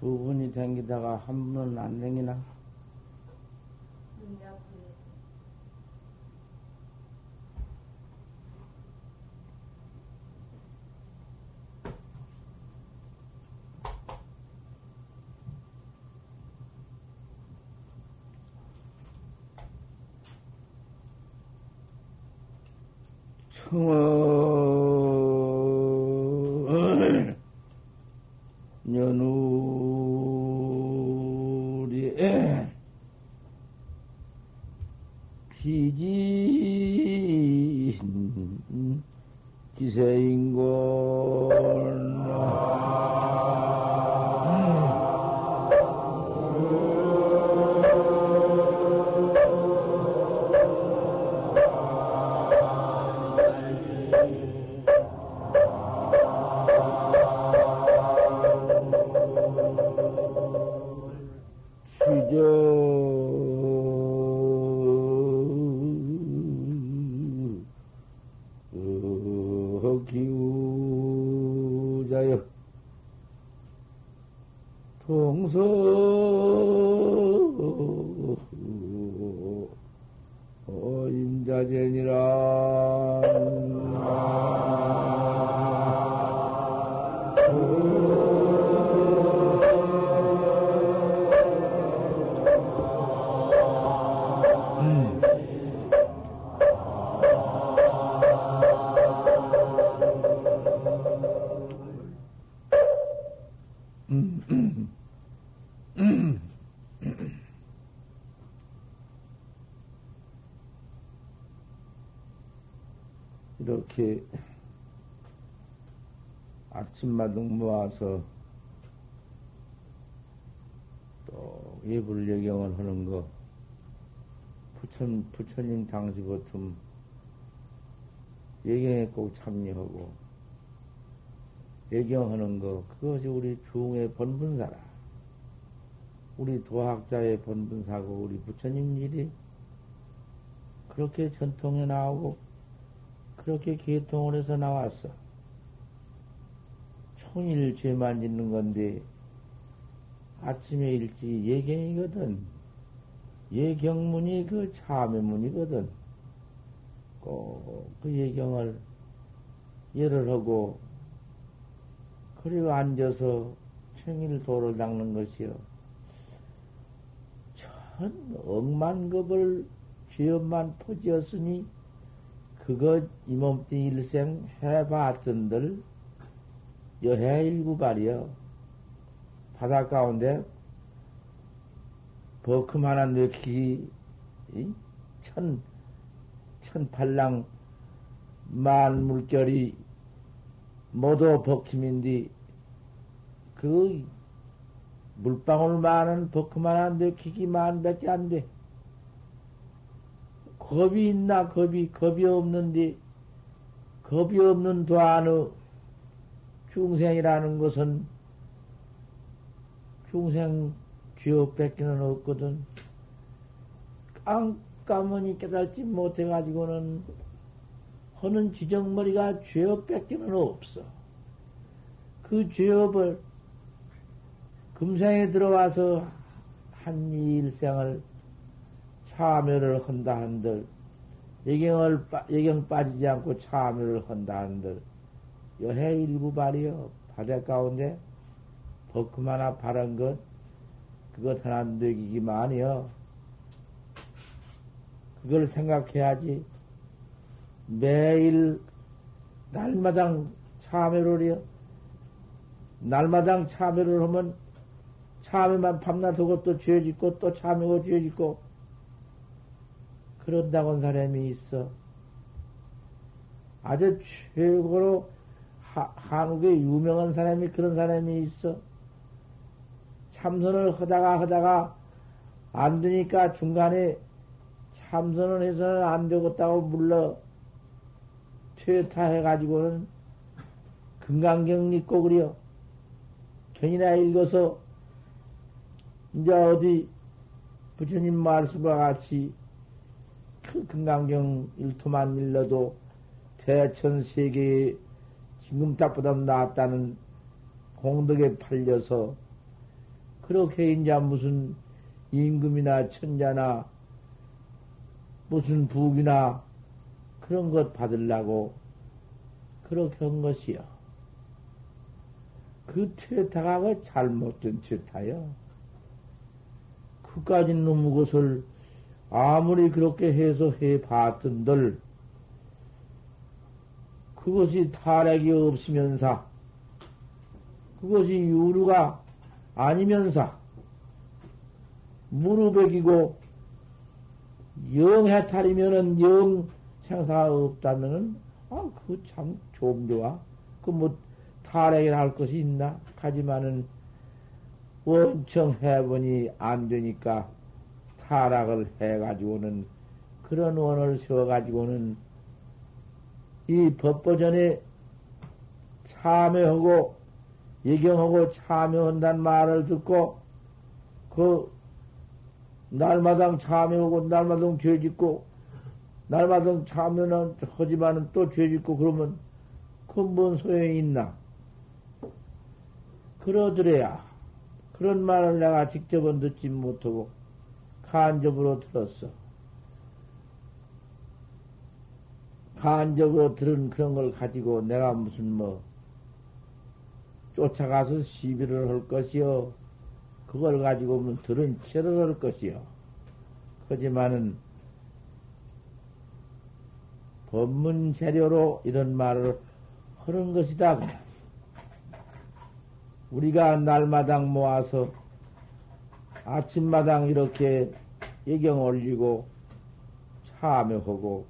두 분이 댕기다가 한 분은 안 댕기나? 연우리 피지 기세인걸 기우자여 동서 임자제니라 이렇게 아침마당 모아서 또 예불예경을 하는 거 부처님 당시 보통 예경에 꼭 참여하고 예경하는 거 그것이 우리 중의 본분사라. 우리 도학자의 본분사고 우리 부처님 일이 그렇게 전통에 나오고 그렇게 개통을 해서 나왔어. 총일 죄만 짓는 건데, 아침에 일찍 예경이거든. 예경문이 그 참회문이거든. 꼭 그 예경을 예를 하고, 그리고 앉아서 청일 도를 닦는 것이요. 천 억만급을 죄업만 퍼지었으니, 그것 이몸뚱이 일생 해봤던들 여해일구발이여 바다 가운데 버금 하나 넣기 천팔랑 만 물결이 모두 버금인데 그 물방울 많은 버금 하나 넣기기 만밖에 안 돼. 겁이 있나, 겁이 없는데, 겁이 없는 도안의 중생이라는 것은, 중생 죄업 뺏기는 없거든. 깜깜하니 깨닫지 못해가지고는, 허는 지정머리가 죄업 뺏기는 없어. 그 죄업을, 금생에 들어와서 한 일생을, 참여를 한다 한들, 예경 빠지지 않고 참여를 한다 한들, 여해 일구발이여, 바다 가운데, 버금 하나 바른 것, 그것 하나 먹이기만이여. 그걸 생각해야지, 매일, 날마당 참여를요, 날마당 참여를 하면, 참여만 밤낮 하고 또 죄 짓고, 또 참여하고 죄 짓고, 그런다고 한 사람이 있어. 아주 최고로 한국에 유명한 사람이 그런 사람이 있어. 참선을 하다가 안 되니까 중간에 참선을 해서는 안 되겠다고 물러 퇴타해가지고는 금강경 읽고 그래요. 견이나 읽어서 이제 어디 부처님 말씀과 같이 그 금강경 일토만 일러도 대천 세계의 지금 딱보다 나았다는 공덕에 팔려서 그렇게 이제 무슨 임금이나 천자나 무슨 부귀나 그런 것 받으려고 그렇게 한 것이요. 그 퇴타가 그 잘못된 퇴타요. 그까진 놈의 것을 아무리 그렇게 해서 해봤던들 그것이 타락이 없으면서 그것이 유루가 아니면서 무루백이고 영해탈이면은 영 생사 없다면은 아 그거 참 좀 좋아. 그 뭐 타락이라 할 것이 있나? 하지만은 원청 해보니 안 되니까 타락을 해가지고는 그런 원을 세워가지고는 이 법보전에 참여하고 예경하고 참여한다는 말을 듣고 그 날마당 참여하고 날마당 죄짓고 날마당 참여는 하지만은 또 죄짓고 그러면 그 뭔 소용이 있나? 그러더래야 그런 말을 내가 직접은 듣지 못하고 간접으로 들었어. 간접으로 들은 그런 걸 가지고 내가 무슨 뭐 쫓아가서 시비를 할 것이요. 그걸 가지고 뭐 들은 채를 할 것이요. 하지만은 법문 재료로 이런 말을 하는 것이다. 우리가 날마당 모아서 아침마당 이렇게 예경 올리고 참여하고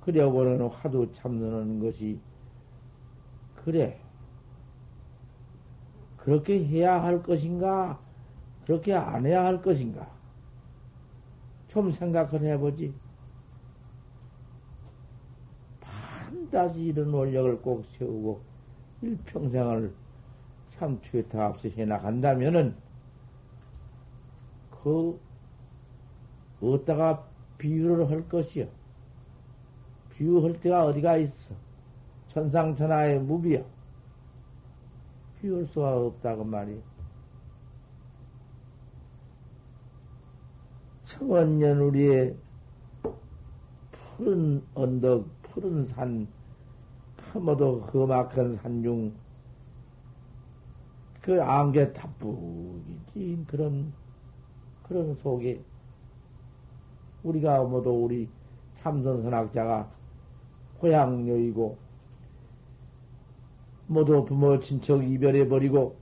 그려보는 화두 참는 것이 그래 그렇게 해야 할 것인가 그렇게 안 해야 할 것인가 좀 생각을 해보지. 반드시 이런 원력을 꼭 세우고 일평생을 참 퇴타 없이 해나간다면은 그 어디다가 비유를 할 것이요? 비유할 때가 어디가 있어? 천상천하의 무비요. 비유할 수가 없다고 말이요. 청원년 우리의 푸른 언덕, 푸른 산, 하모도 험악한 산중 그 안개 탑북이지 그런 속에 우리가 모두 우리 참선선학자가 고향녀이고 모두 부모 친척 이별해버리고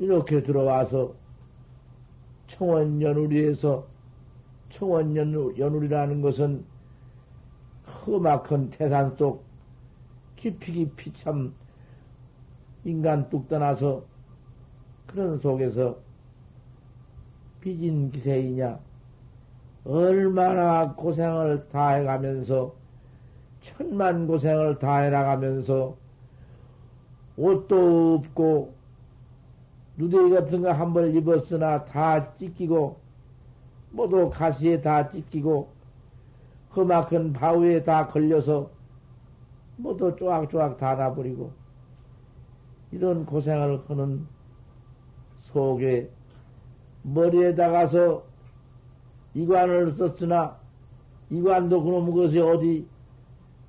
이렇게 들어와서 청원연우리에서 청원연우리라는 것은 험악한 태산 속 깊이 깊이 참 인간 뚝 떠나서 그런 속에서 빚은 기세이냐 얼마나 고생을 다해가면서 천만 고생을 다해나가면서 옷도 없고 누더기 같은 거 한 벌 입었으나 다 찢기고 모두 가시에 다 찢기고 험악한 바위에 다 걸려서 모두 쪼악쪼악 다 나버리고 이런 고생을 하는 속에 머리에다가서 이관을 썼으나 이관도 그놈의 것이 어디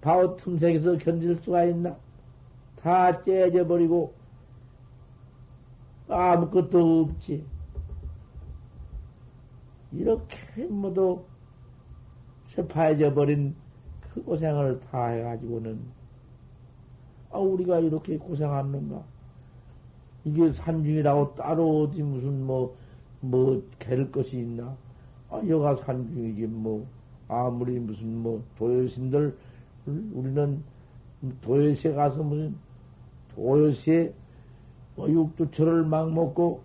바오 틈새에서 견딜 수가 있나? 다 째져버리고 아무것도 없지. 이렇게 모두 쇠파해져 버린 그 고생을 다 해가지고는 아 우리가 이렇게 고생하는가? 이게 산중이라고 따로 어디 무슨 뭐 갤 것이 있나? 아, 여가 산중이지 뭐 아무리 무슨 뭐 도요신들 우리는 도요시에 가서 무슨 도요시에 뭐 육두철을 막 먹고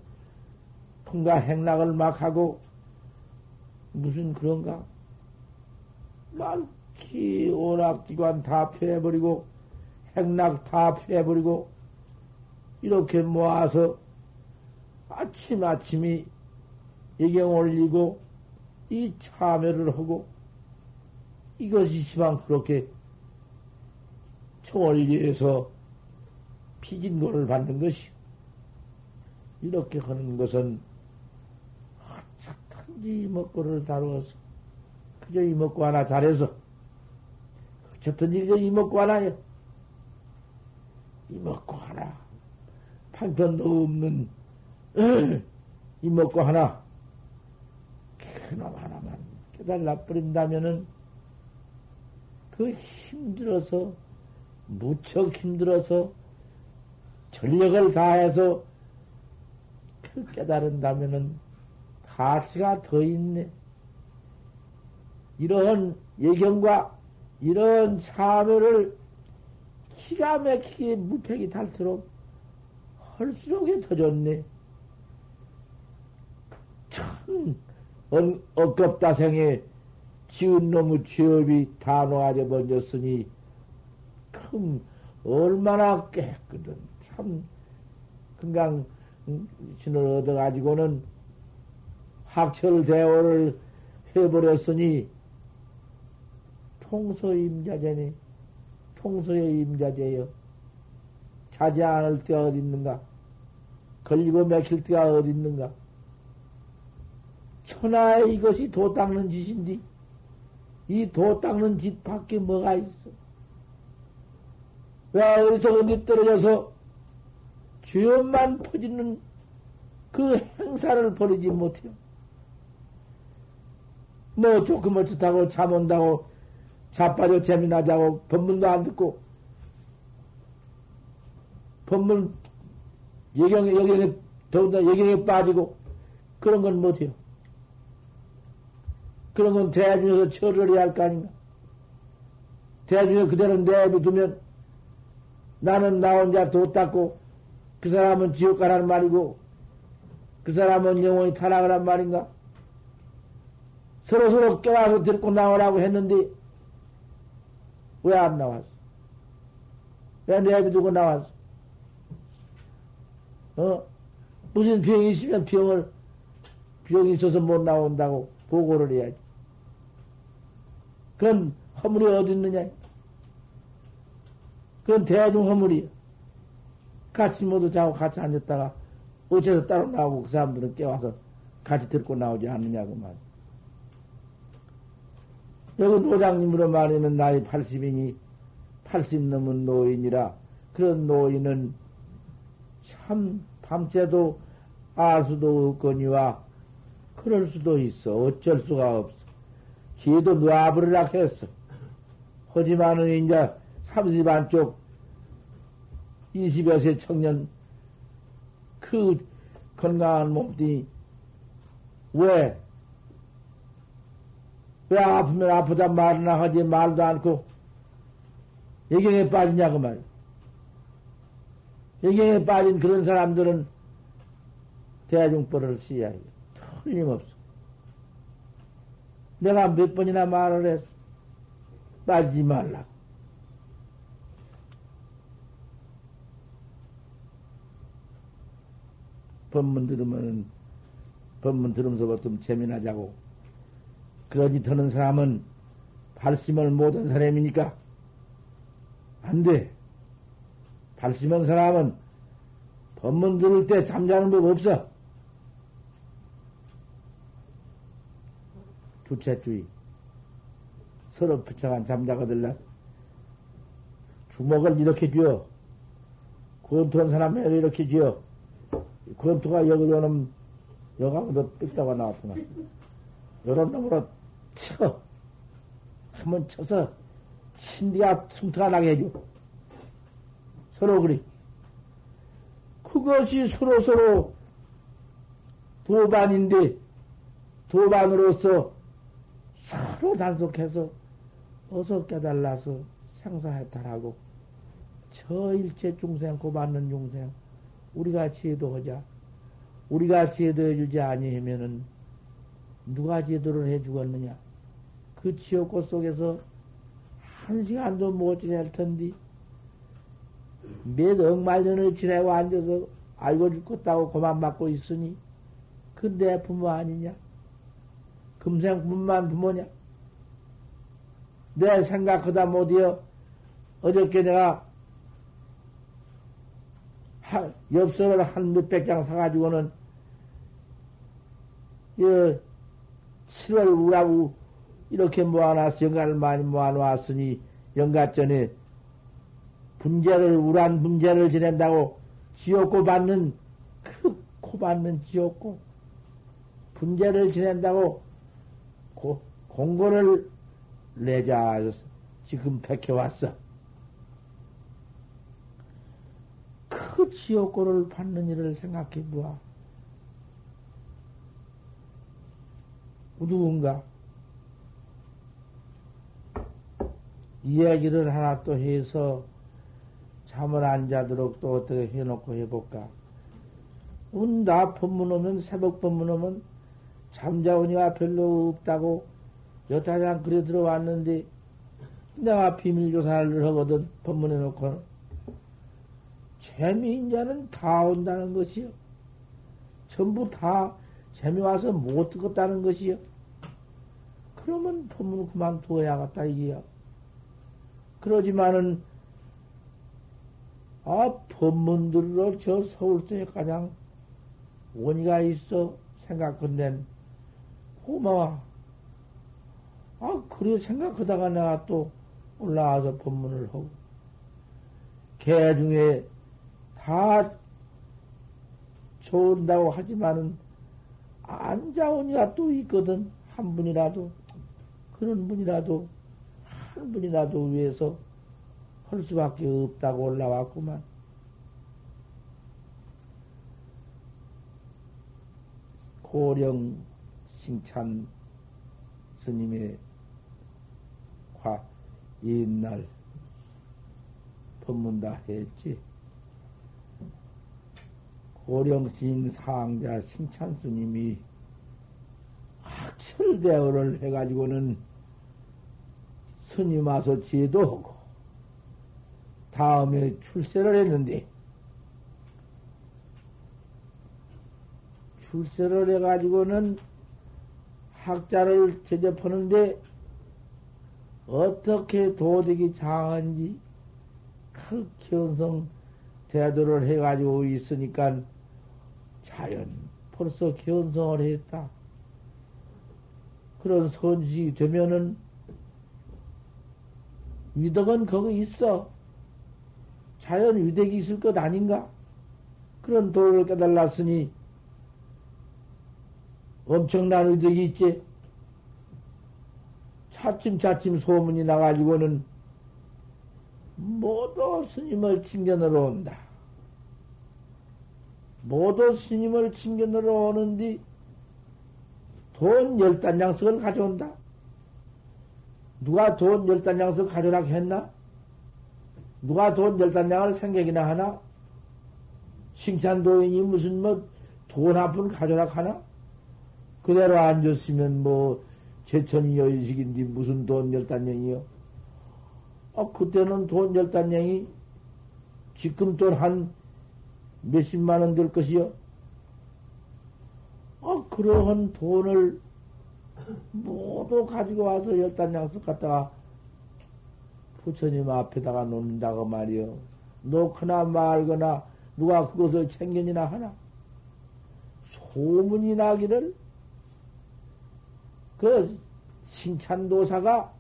풍가 행락을 막 하고 무슨 그런가 말기 오락기관 다 피해버리고 행락 다 피해버리고 이렇게 모아서 아침아침이 예경 올리고 이 참여를 하고 이것이 시방 그렇게 청원리에서 피진고를 받는 것이요. 이렇게 하는 것은 어쨌든지 이목구를 다루어서 그저 이목구 하나 잘해서 어쨌든지 그저 이목구 하나요. 이목구 하나 방편도 없는 이목구 하나 그놈 하나만 깨달아 버린다면은 그 힘들어서 무척 힘들어서 전력을 다해서 그 깨달은다면은 가치가 더 있네. 이런 예경과 이런 참여를 기가 막히게 무팩이 닳도록 할수록에 더 좋네. 참 억겁다 생에 지은 놈의 죄업이 다 놓아져 버렸으니 참 얼마나 깨끗은 참 금강 신을 얻어가지고는 학철대오를 해버렸으니 통소임자제니 통소의 임자제요. 자제 않을 때가 어디 있는가? 걸리고 맥힐 때가 어디 있는가? 천하의 이것이 도 닦는 짓인데 이 도 닦는 짓 밖에 뭐가 있어? 왜 어디서 어디 떨어져서 죄업만 퍼지는 그 행사를 버리지 못해요. 뭐 조금 어쩌다고 잠 온다고 자빠져 재미나자고 법문도 안 듣고 법문 예경에 더군다나 예경에 빠지고 그런 건 못해요. 그런 건 대중에서 처리를 해야 할 거 아닌가. 대중에 그대로 내버려두면 나는 나 혼자 도 닦고 그 사람은 지옥 가란 말이고 그 사람은 영원히 타락하란 말인가. 서로서로 껴와서 데리고 나오라고 했는데 왜 안 나왔어? 왜 내버려두고 나왔어? 무슨 병이 있으면 병이 있어서 못 나온다고 보고를 해야지. 그건 허물이 어디 있느냐? 그건 대중 허물이야. 같이 모두 자고 같이 앉았다가 어째서 따로 나오고 그 사람들은 깨워서 같이 들고 나오지 않느냐고 말. 여기 노장님으로 말하면 나이 80이니 80 넘은 노인이라 그런 노인은 참 밤새도 알 수도 없거니와 그럴 수도 있어. 어쩔 수가 없어. 기도 놔버리라 했어. 하지만은 이제 30 안쪽 20여 세 청년 그 건강한 몸뚱이 왜 아프면 아프다 말이나 하지 말도 않고 예경에 빠지냐고 말이야. 예경에 빠진 그런 사람들은 대중벌을 쓰여야 해요. 틀림없어. 내가 몇 번이나 말을 했어. 빠지지 말라고. 법문 들으면서 좀 재미나자고. 그러지 더는 사람은 발심을 못한 사람이니까 안 돼. 발심한 사람은 법문 들을 때 잠자는 법 없어. 주체주의. 서로 부착한 잠자거들라. 주먹을 이렇게 쥐어. 권투한 사람을 이렇게 쥐어. 권투가 여기 요놈, 여가보다 삑다가 나왔구나. 요런 놈으로 쳐. 한번 쳐서 신비가 숭터가 나게 해줘. 서로 그리. 그것이 서로서로 도반인데, 도반으로서 서로 단속해서 어서 깨달라서 생사해탈하고 저 일체 중생 고받는 중생 우리가 제도하자. 우리가 제도해주지 아니하면은 누가 제도를 해주겠느냐. 그 지옥고 속에서 한 시간도 못 지낼 텐데 몇 억만년을 지내고 앉아서 알고 죽겠다고 고만 받고 있으니 그 내 부모 아니냐. 금생뿐만 부모냐? 내 생각하다 못이여 어저께 내가 엽서를 한 몇백 장 사가지고는, 7월 우라고 이렇게 모아놨어. 연가를 많이 모아놓았으니, 연가전에 분재를, 우란 분재를 지낸다고 지옥고 받는, 그 코 받는 지옥고, 분재를 지낸다고 공고를 내자. 지금 백해왔어. 그 지옥고를 받는 일을 생각해 보아. 누군가 이야기를 하나 또 해서 잠을 안 자도록 또 어떻게 해놓고 해볼까. 나 법문 오면, 새벽 법문 오면 잠자오니와 별로 없다고 여타장 그래 들어왔는데, 내가 비밀조사를 하거든. 법문해놓고는 재미인자는 다 온다는 것이요, 전부 다 재미와서 못 듣겠다는 것이요. 그러면 법문 그만두어야겠다 이게요. 그러지만은 법문들로 저 서울서에 가장 원의가 있어 생각건댄 고마워. 그래 생각하다가 내가 또 올라와서 법문을 하고, 개 중에 다 좋은다고 하지만은 안 자오니가 또 있거든. 한 분이라도, 그런 분이라도, 한 분이라도 위해서 할 수밖에 없다고 올라왔구만. 고령 승찬 스님의 옛날 법문 다 했지. 고령 스님 상자 승찬 스님이 학철대오를 해가지고는 스님 와서 지도하고 다음에 출세를 했는데, 출세를 해가지고는 학자를 제접하는데 어떻게 도덕이 장한지 그 견성 대도를 해가지고 있으니까 자연 벌써 견성을 했다. 그런 선식이 되면은 위덕은 거기 있어. 자연 위덕이 있을 것 아닌가? 그런 도를 깨달았으니 엄청난 위덕이 있지. 차츰차츰 소문이 나가지고는 모두 스님을 칭견으로 온다. 모두 스님을 칭견으로 오는데 돈 10단장석을 가져온다. 누가 돈 10단장석 가져오라고 했나? 누가 돈 10단장을 생각이나 하나? 승찬도인이 무슨 돈 한 푼 가져오라고 하나? 그대로 앉았으면 제천이 여의식인데 무슨 돈 10단량이요? 그때는 돈 10단량이 지금 돈 한 몇십만 원 될 것이요? 그러한 돈을 모두 가지고 와서 10단량씩 갖다가 부처님 앞에다가 놓는다고 말이요. 놓거나 말거나 누가 그것을 챙겨이나 하나? 소문이 나기를 그 승찬도사가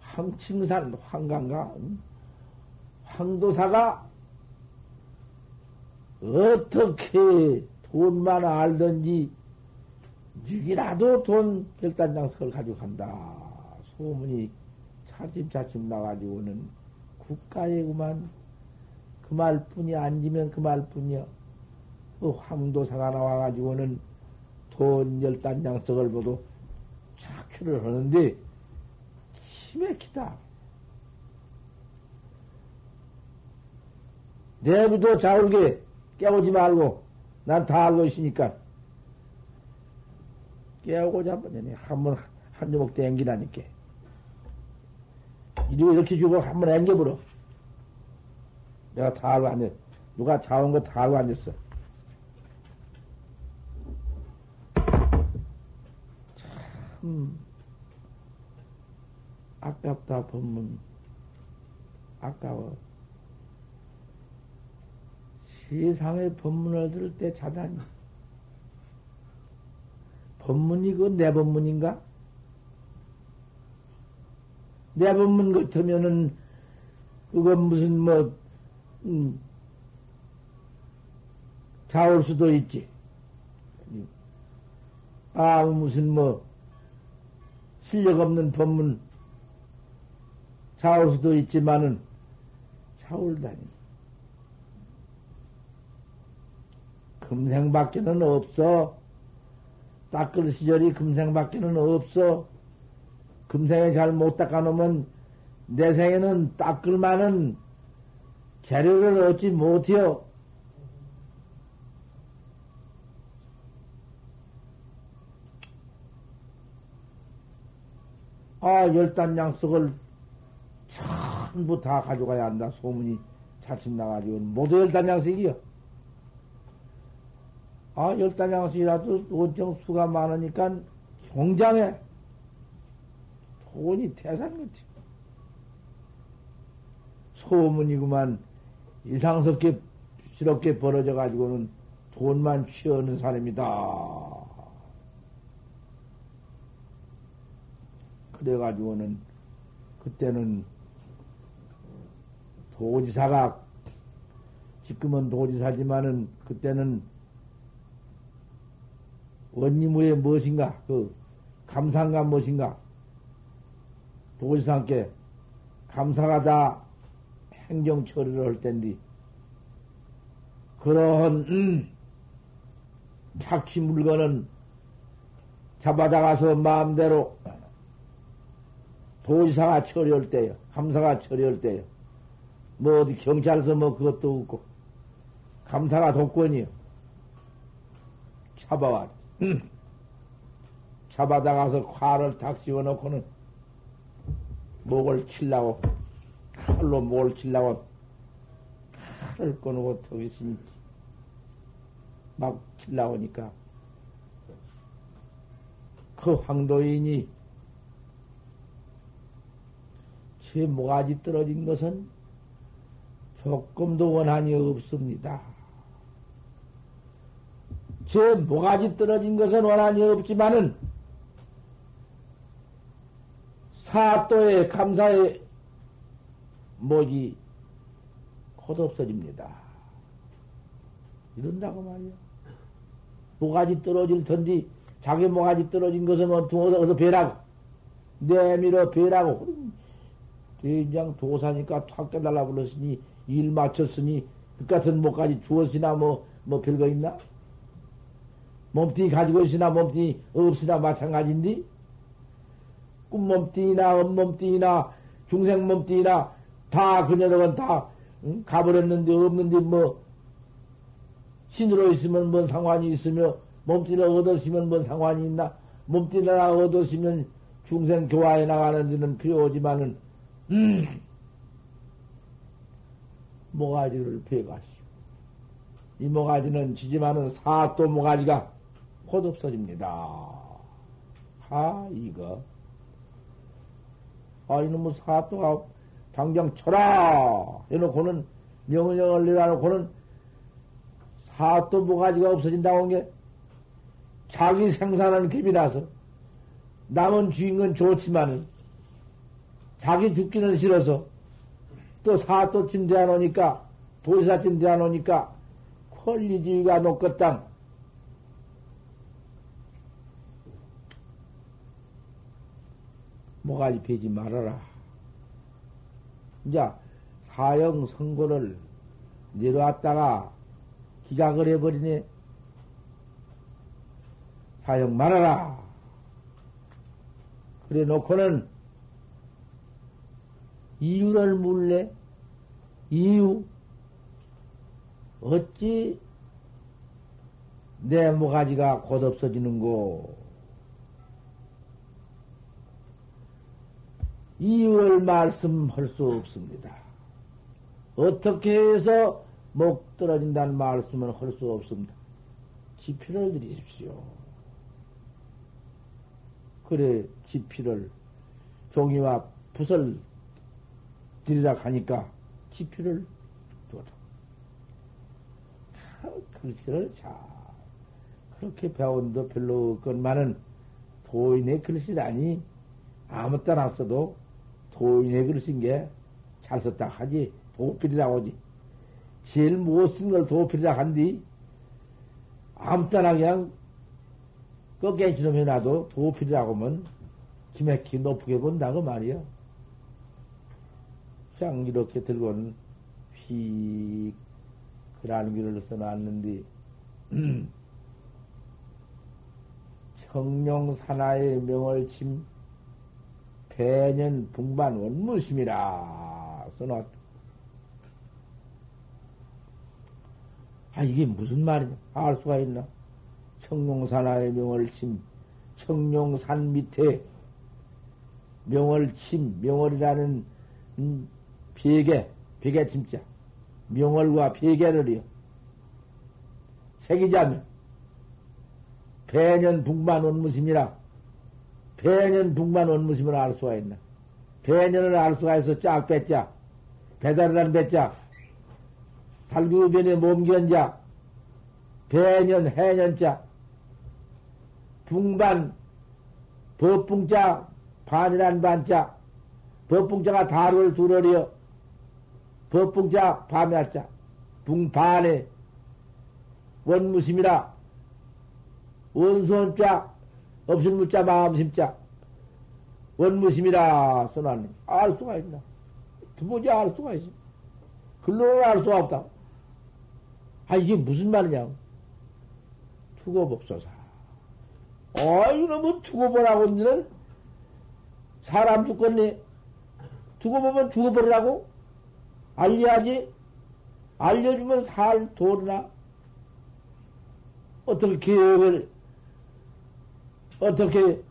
황칭산 황강가 황도사가 어떻게 돈만 알든지 누기라도 돈 10단장석을 가지고 간다. 소문이 차츰차츰 나가지고는 국가에구만. 그 말뿐이 앉으면 그 말뿐이요. 황도사가 나와가지고는 돈 10단장석을 보고 착취를 하는데 힘맥히다. 내부도 자울게 깨우지 말고, 난 다 알고 있으니까. 깨우고 잡으니 한 주먹 땡기라니까. 이렇게 주고 한번 앵겨버려. 내가 다 알고 앉았어. 누가 자온 거 다 알고 앉았어. 아깝다. 법문 아까워. 세상의 법문을 들을 때 자다니. 법문이 그 내 법문인가? 내 법문 같으면은 그건 무슨 뭐 자올 수도 있지. 아 무슨 뭐 실력 없는 법문 자올 수도 있지만은 자올다니. 금생밖에는 없어. 닦을 시절이 금생밖에는 없어. 금생에 잘 못 닦아놓으면 내 생에는 닦을 만한 재료를 얻지 못해요. 아, 열단 양석을 전부 다 가져가야 한다. 소문이 자칫 나가지고. 모두 열단 양석이요. 아, 열단 양석이라도 원정 수가 많으니까 경장에 돈이 태산 같지. 소문이구만. 이상스럽게 벌어져가지고는 돈만 취하는 사람이다. 그래가지고는 그때는 도지사가, 지금은 도지사지만은 그때는 원님의 무엇인가, 그 감사가 무엇인가, 도지사께 감사가 다 행정 처리를 할 텐데, 그러한 착취 물건은 잡아다가서 마음대로 도지사가 처리할 때요, 감사가 처리할 때요, 뭐 어디 경찰서 뭐 그것도 없고, 감사가 독권이요. 잡아와. 잡아다가서 과를 탁 씌워놓고는 목을 치려고, 칼로 목을 치려고, 칼을 꺼내고 턱이 신지. 막 치려고 하니까, 그 황도인이 제 모가지 떨어진 것은 조금도 원한이 없습니다. 제 모가지 떨어진 것은 원한이 없지만은 사또의 감사의 목이 곧 없어집니다. 이런다고 말이야. 모가지 떨어질 텐데 자기 모가지 떨어진 것은 어디서 배라고 내밀어 배라고. 대장 도사니까 탁 깨달라 불렀으니, 일 마쳤으니, 그 같은 목까지 주었으나, 뭐 별거 있나? 몸뚱이 가지고 있으나, 몸뚱이 없으나, 마찬가지인데? 꿈몸뚱이나, 엄몸뚱이나, 중생몸뚱이나, 다 그녀들은 다, 가버렸는데, 없는데, 뭐, 신으로 있으면 뭔 상관이 있으며, 몸뚱이를 얻었으면 뭔 상관이 있나? 몸뚱이를 얻었으면 중생 교화에 나가는 데는 필요 오지만은, 모가지를 베가시오. 이 모가지는 지지만은 사또 모가지가 곧 없어집니다. 아, 이거. 아, 이놈의 사또가 당장 쳐라! 해놓고는, 명령을 내려놓고는 사또 모가지가 없어진다고 한 게 자기 생산한 깁이라서 남은 주인은 좋지만은 자기 죽기는 싫어서, 또 사또쯤 되어놓으니까, 도지사쯤 되어놓으니까, 권리지위가 높겄당. 모가지 베지 말아라. 이제, 사형 선고를 내려왔다가 기각을 해버리네. 사형 말아라. 그래 놓고는, 이유를 물래? 이유? 어찌 내 모가지가 곧 없어지는고? 이유를 말씀할 수 없습니다. 어떻게 해서 목 떨어진다는 말씀을 할 수 없습니다. 지필을 드리십시오. 그래, 지필을 종이와 붓을 들이라 하니까 지피를 둬도 글씨를 잘 그렇게 배운도 별로 없건만은 도인의 글씨라니 아무 따라 써도 도인의 글씨인 게 잘 썼다 하지 도필이라고 하지 제일 못 쓴 걸 도필이라 한디 아무 따라 그냥 꺾여 지르면 나도 도필이라고 하면 기맥히 높게 본다고 말이야. 그냥 이렇게 들고는 휙 그라는 길을 써놨는데 청룡산하의 명을 침 배년 붕반 원무심이라 써놨다. 아 이게 무슨 말이냐? 알 수가 있나? 청룡산하의 명을 침 청룡산 밑에 명월 침, 명월이라는 베개 침자 명월과 베개를요 새기자면 배년 붕만 원무심이라 배년 붕만 원무심을 알 수가 있나 배년을 알 수가 있어 짝 배자 배달이라는 배자 달구변에 몸견자 배년 해년자 붕반 법붕자 반이란 반자, 법붕자가 다룰 두러리여, 법붕자 밤야자, 붕반에 원무심이라, 원손자, 없음무자 마음심자, 원무심이라 써놨네. 알 수가 있나? 두번째 알 수가 있어. 글로는 알 수가 없다. 아 이게 무슨 말이냐고. 두고 봅소사. 이놈은 두고 보라고 니는 사람 죽겠네. 두고 보면 죽어버리라고? 알려야지. 알려주면 살 돈이나, 어떻게 계획을, 어떻게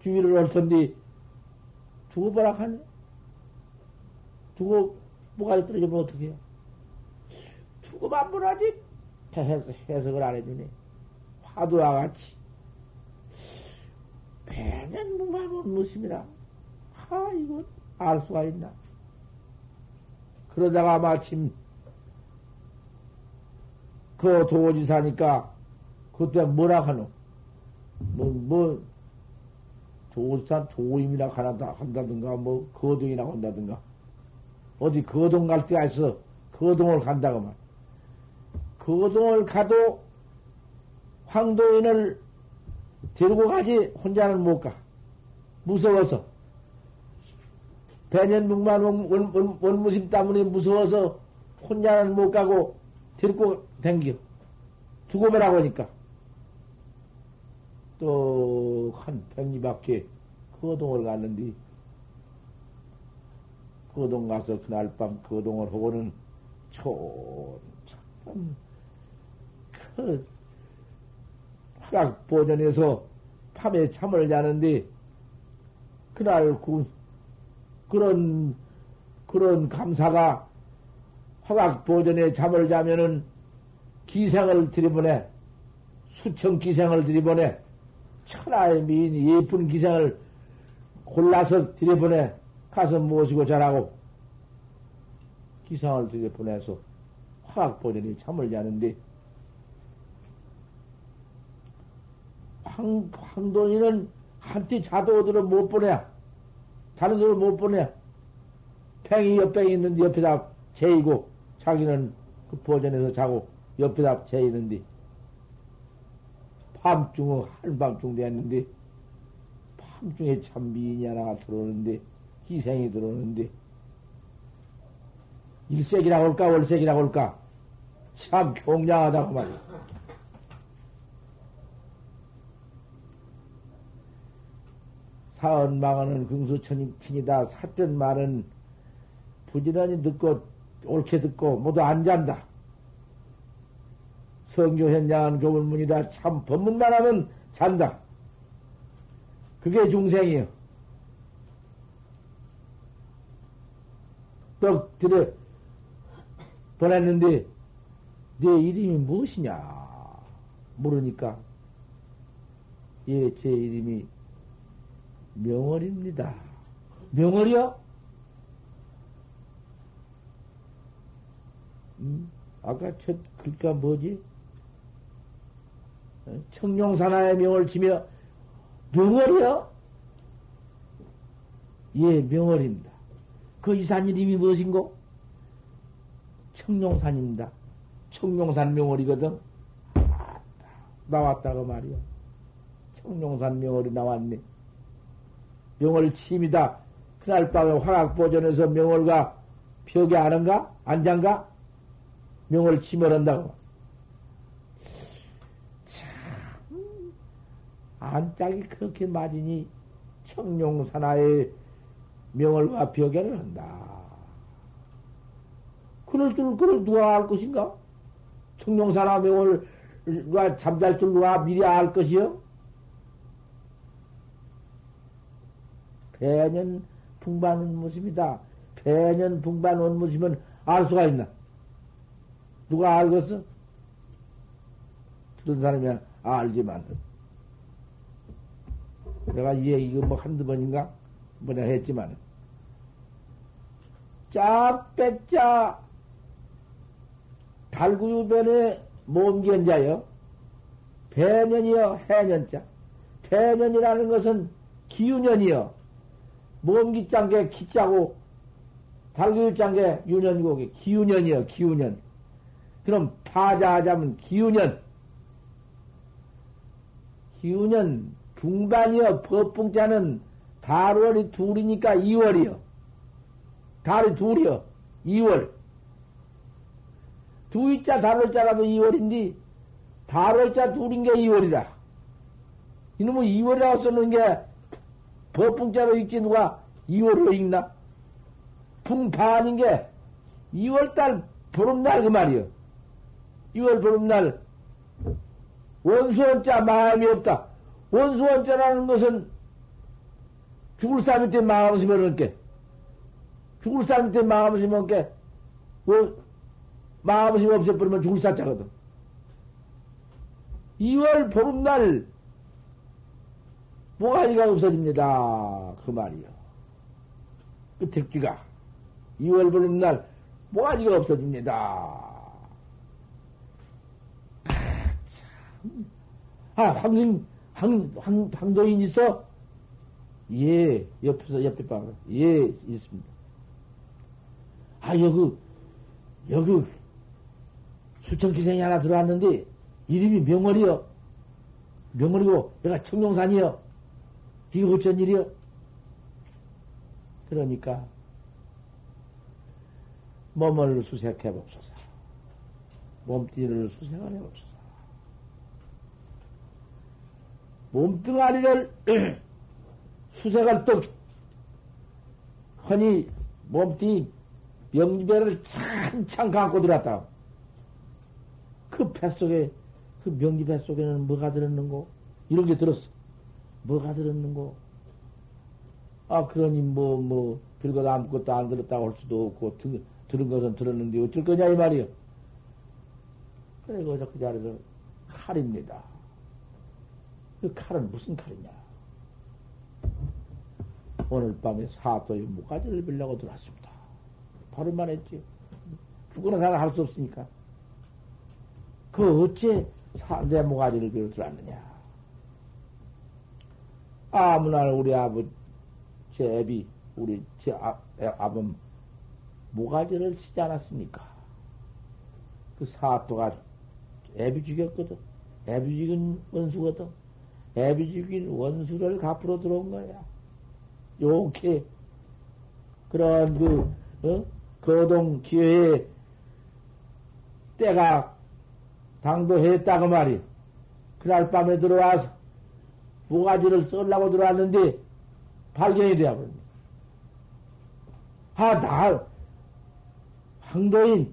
주의를 할 텐데, 두고 보라 하네. 두고, 뭐가 떨어지면 어떻게 해요? 두고만 보라지. 해석을 안 해주네. 화두와 같이. 배는 무방은 무심이라. 아, 이거 알 수가 있나? 그러다가 마침 그 도지사니까 그때 뭐라 하노? 도지사 도임이라 한다든가, 거동이라 한다든가. 어디 거동 갈 때가 있어. 거동을 간다고만. 거동을 가도 황도인을 데리고 가지 혼자는 못 가. 무서워서. 배년묵만 원무심 때문에 무서워서 혼자는 못 가고 데리고 댕겨. 두고 보라고 하니까. 또 한 100리 밖에 거동을 갔는데 거동 가서 그날 밤 거동을 하고는 참 딱 보전에서 밤에 잠을 자는데 그날 그런 감사가 화각 보전에 잠을 자면은 기생을 들이보내 수천 기생을 들이보내 천하의 미인 예쁜 기생을 골라서 들이보내 가서 모시고 자라고 기생을 들이보내서 화각 보전에 잠을 자는데. 황돈이는 한때 자도 어디로 못 보내야. 다른 데로 못 보내야. 팽이 옆에 있는데 옆에다 재이고, 자기는 그 보전에서 자고, 옆에다 재이는데, 밤중, 한밤중 됐는데, 밤중에 참 미인이 하나가 들어오는데, 기생이 들어오는데, 일색이라고 할까, 월색이라고 할까, 참 경량하다고 말이야. 사언망언은 긍수친이다. 사뜻 말은 부지런히 듣고 옳게 듣고 모두 안 잔다. 성교현장은 교문문이다. 참 법문만 하면 잔다. 그게 중생이요. 떡 들여 보냈는데 내 이름이 무엇이냐 물으니까 예, 제 이름이 명월입니다. 명월이요? 아까 첫 글자 뭐지? 청룡산하의 명을 지며 명월이요? 예, 명월입니다. 그 이산 이름이 무엇인고? 청룡산입니다. 청룡산 명월이거든. 나왔다고 말이야. 청룡산 명월이 나왔네. 명월 침이다. 그날 밤에 화학보전에서 명월과 벽에 아는가? 안장가? 명월 침을 한다고. 참, 안짝이 그렇게 맞으니 청룡산하의 명월과 벽에를 한다. 그럴 줄, 그걸 누가 알 것인가? 청룡산하 명월과 잠잘 줄 누가 미리 알 것이요? 배년 붕반 온 모습이다. 배년 붕반 온 모습은 알 수가 있나? 누가 알겠어? 들은 사람이 알지만. 내가 이 얘기 뭐 한두 번인가? 뭐냐 했지만. 짝, 빽자, 달구유변의 몸견자여. 배년이여, 해년자. 배년이라는 것은 기유년이여. 몸기장계 기짜고 달구유장계 유년고기 기유년이여. 기유년. 그럼 파자하자면 기유년. 기유년 붕반이여. 법붕자는 달월이 둘이니까 2월이여. 달이 둘이여. 2월. 두이자 달월자라도 2월인데 달월자 둘인 게 2월이다. 이놈의 2월이라고 쓰는 게 법붕자로 읽지 누가 2월로 읽나? 풍파하는 게 2월달 보름날 그 말이요. 2월 보름날 원수원자 마음이 없다. 원수원자라는 것은 죽을 사람 밑에 마음을 심어놓게. 죽을 사람 밑에 마음을 심어놓게. 마음을 심어 없애버리면 죽을 사자거든. 2월 보름날 모가지가 없어집니다. 그 말이요. 그 택지가 2월 보름날 모가지가 없어집니다. 아, 황도인 있어? 예, 옆에 방. 예, 있습니다. 아, 여기 수천기생이 하나 들어왔는데 이름이 명월이요. 명월이고 내가 청룡산이요. 이게 어쩐 일이요? 그러니까 몸을 수색해 봅소서. 몸뚱이를 수색을 해 봅소서. 몸뚱아리를 수색을 또 흔히 몸뚱이 명리배를 창창 감고 들었다. 그 뱃속에 그 명리배 속에는 뭐가 들었는고? 이런 게 들었어. 뭐가 들었는고? 아, 그러니 뭐 별것 아무것도 안 들었다고 할 수도 없고 들은 것은 들었는데 어쩔 거냐 이 말이요. 그래서 그 자리에서 칼입니다. 그 칼은 무슨 칼이냐? 오늘 밤에 사도의 모가지를 빌려고 들어왔습니다. 바로 말했지. 죽거나 살아 할 수 없으니까. 그 어째 사도의 모가지를 빌려 들어왔느냐? 아무날 우리 아버, 제 애비, 우리 제 아범, 모가지를 치지 않았습니까? 그 사또가 애비 죽였거든. 애비 죽인 원수거든. 애비 죽인 원수를 갚으러 들어온 거야. 요렇게, 그런 거동 기회에 때가 당도했다고 말이야. 그날 밤에 들어와서, 모가지를 썰려고 들어왔는데, 발견이 되어버렸네. 아, 황도인,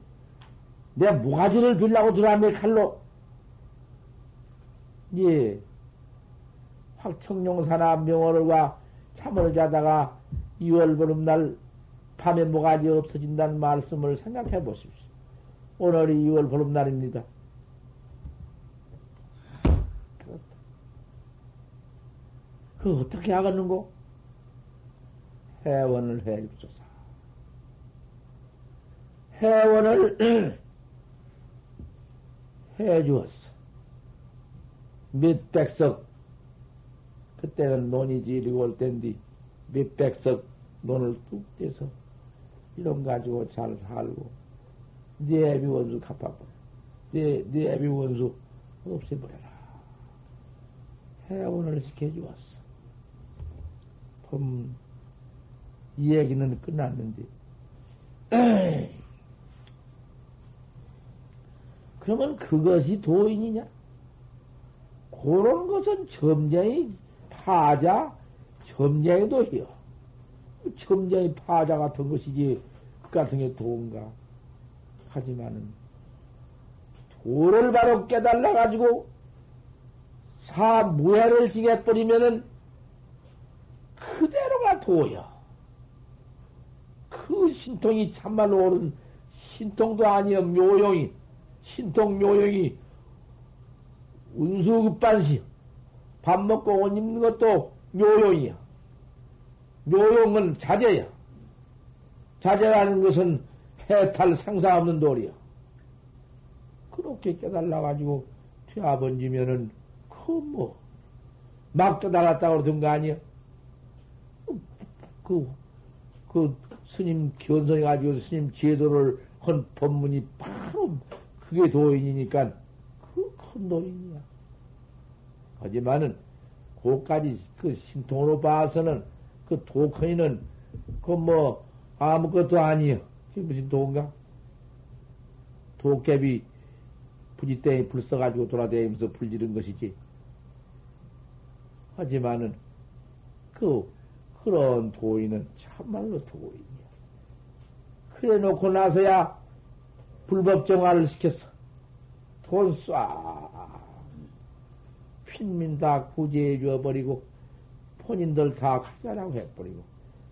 내 모가지를 빌려고 들어왔네, 칼로. 예. 청룡산하 명월과 잠을 자다가 2월 보름날 밤에 모가지 없어진다는 말씀을 생각해 보십시오. 오늘이 2월 보름날입니다. 그 어떻게 하겠는고? 해원을 해줍소서. 해원을 해 주었어. 몇 백석, 그때는 논이지, 리월 때인데, 몇 백석 논을 뚝 떼서, 이런 가지고 잘 살고, 네 애비 원수 갚아버려. 네 애비 원수 없애버려라. 해원을 시켜주었어. 봄, 이 얘기는 끝났는데, 그러면 그것이 도인이냐? 그런 것은 점쟁이 파자, 점쟁이 도이요. 점쟁이 파자 같은 것이지, 그 같은 게 도인가? 하지만은, 도를 바로 깨달아가지고, 무해를 지게버리면은, 그대로가 도야. 그 신통이 참말로 옳은 신통도 아니여, 묘용이. 신통 묘용이 운수급반시. 밥 먹고 옷 입는 것도 묘용이야. 묘용은 자제야. 자제라는 것은 해탈 상사 없는 도리야. 그렇게 깨달아가지고 퇴아번지면은, 그 뭐, 막 깨달았다고 그러던 거 아니야? 스님 견성해가지고 스님 제도를 헌 법문이 바로 그게 도인이니까 그 큰 도인이야. 하지만은 그까지 그 신통으로 봐서는 그 도큰이는 그 뭐 아무것도 아니야. 그게 무슨 도인가? 도깨비 부지땡이 불 써가지고 돌아다니면서 불 지른 것이지. 하지만은 그런 도인은 참말로 도인이야. 그래 놓고 나서야 불법정화를 시켰어. 돈 쏴. 핀민 다 구제해 줘버리고, 본인들 다 가자라고 해버리고,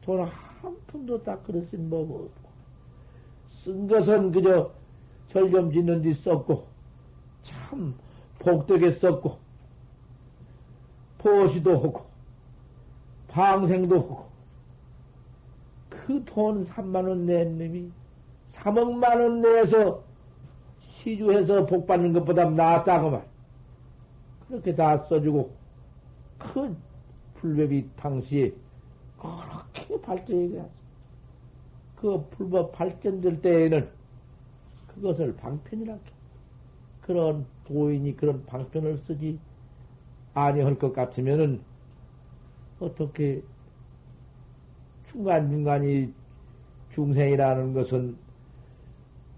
돈 한 푼도 다 그릇인 법 없고, 쓴 것은 그저 절 좀 짓는 데 썼고, 참 복되게 썼고, 보시도 하고, 방생도 하고, 그 돈 3만원 낸 놈이 3억만원 내서 시주해서 복받는 것보다 낫다고 말. 그렇게 다 써주고, 그 불법이 당시에 그렇게 발전이 되었어. 그 불법 발전될 때에는 그것을 방편이라고. 그런 도인이 그런 방편을 쓰지 아니할 것 같으면은, 어떻게 중간중간이 중생이라는 것은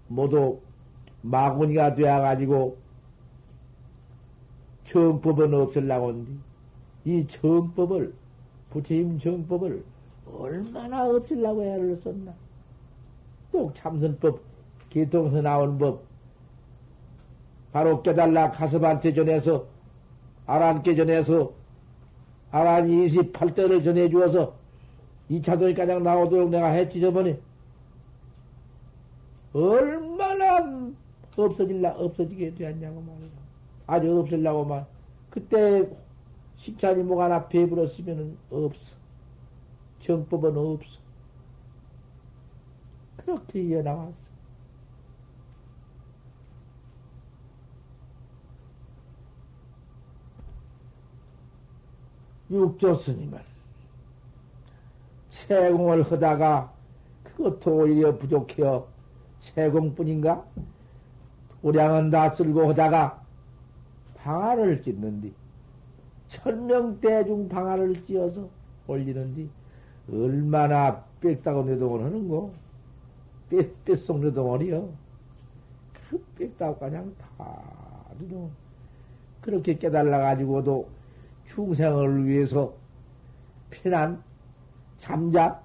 모두 마구니가 되어가지고 정법은 없애려고 하는데, 이 정법을, 부처님 정법을 얼마나 없애려고 애를 썼나? 또 참선법, 개통에서 나온 법, 바로 깨달라 가섭한테 전해서, 아란께 전해서, 아란이 28대를 전해주어서 2차도에 가장 나오도록 내가 했지, 저번에. 얼마나 없어지게 되었냐고 말이야. 아주 없으려고 말. 그때 식찬이 목 하나 베풀었으면은 없어. 정법은 없어. 그렇게 이어나왔어. 육조 스님은 채공을 하다가 그것도 오히려 부족해요. 채공뿐인가? 우량은 다 쓸고 하다가 방아를 찢는디, 1000명대중 방아를 찧어서 올리는디, 얼마나 빽다고 내동을 하는고? 빽속 내동을이요. 그 빽다고 그냥 다 내동. 그렇게 깨달아가지고도 중생을 위해서 피난, 잠자,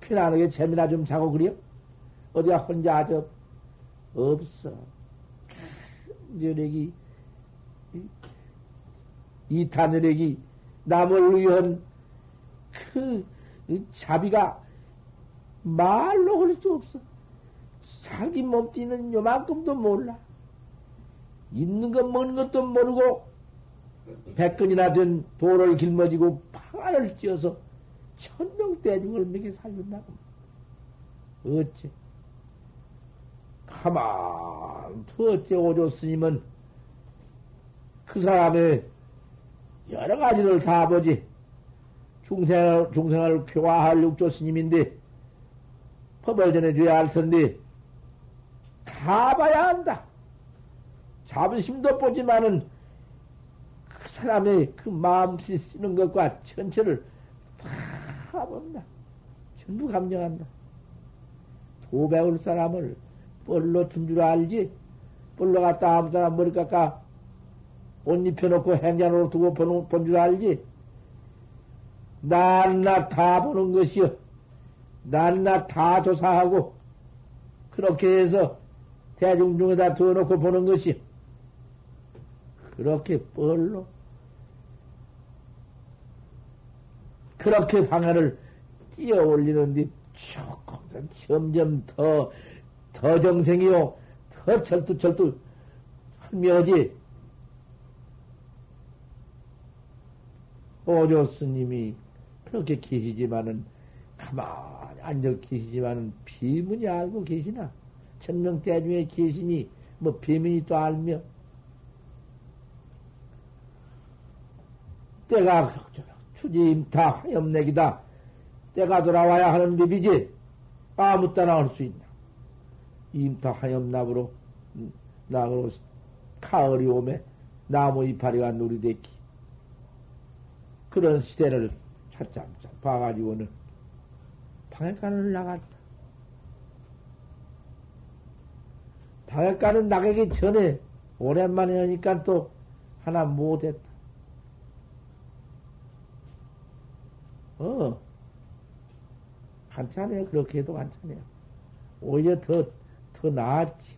피난하게 재미나 좀 자고 그래요? 어디가 혼자 아저 없어. 여력이, 이탄여력이, 남을 위한 그 자비가 말로 할 수 없어. 자기 몸뚱이는 요만큼도 몰라. 있는 것 먹는 것도 모르고, 100근이나 된 돌을 짊어지고 방아를 찧어서 1000명대중을 먹여 살린다고. 어째? 가만, 도대체 오조 스님은 그 사람의 여러 가지를 다 보지. 중생을 교화할 육조 스님인데, 법을 전해줘야 할 텐데, 다 봐야 한다. 자부심도 보지만은, 그 사람의 그 마음씨 쓰는 것과 전체를 다 본다. 전부 감정한다. 도배울 사람을 뻘로 둔 줄 알지? 뻘로 갔다 아무 사람 머리 깎아 옷 입혀놓고 행자로 두고 본 줄 알지? 낱낱 다 보는 것이요. 낱낱 다 조사하고, 그렇게 해서 대중 중에다 두어놓고 보는 것이, 그렇게 뻘로, 그렇게 방안을 띄어 올리는데, 조금, 점점 더 정생이요. 더 철두철두 헐며지. 오조 스님이 그렇게 계시지만은, 가만히 앉아 계시지만은, 비문이 알고 계시나? 천명대 중에 계시니, 뭐, 비문이 또 알며, 때가 추지임타, 화염내기다. 때가 돌아와야 하는 법이지, 아무 때나 할 수 있나? 임타, 화염납으로, 낙으로, 가을이 오매, 나무 이파리가 누리 됐기. 그런 시대를 찾자 봐가지고는 방앗간을 나갔다. 방앗간은 나가기 전에 오랜만에 하니까 또 하나 못했다. 괜찮아요. 그렇게 해도 괜찮아요. 오히려 더 나았지.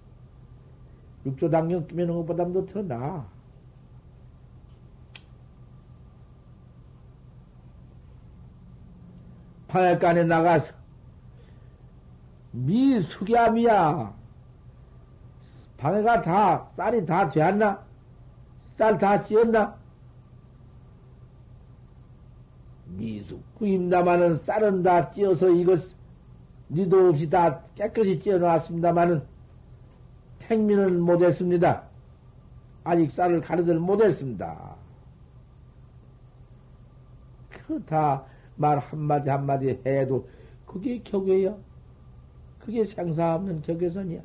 육조단경 끼면 것보다도 더 나아. 방앗간에 나가서 미숙야미야 방에가 다 쌀이 다 되었나? 쌀 다 찌었나? 미숙구입니다마는 쌀은 다 찌어서 이것 니도 없이 다 깨끗이 찌어놓았습니다마는 택미는 못했습니다. 아직 쌀을 가르들 못했습니다. 그 다 말 한마디 한마디 해도 그게 격외야. 그게 생사 없는 격외선이야.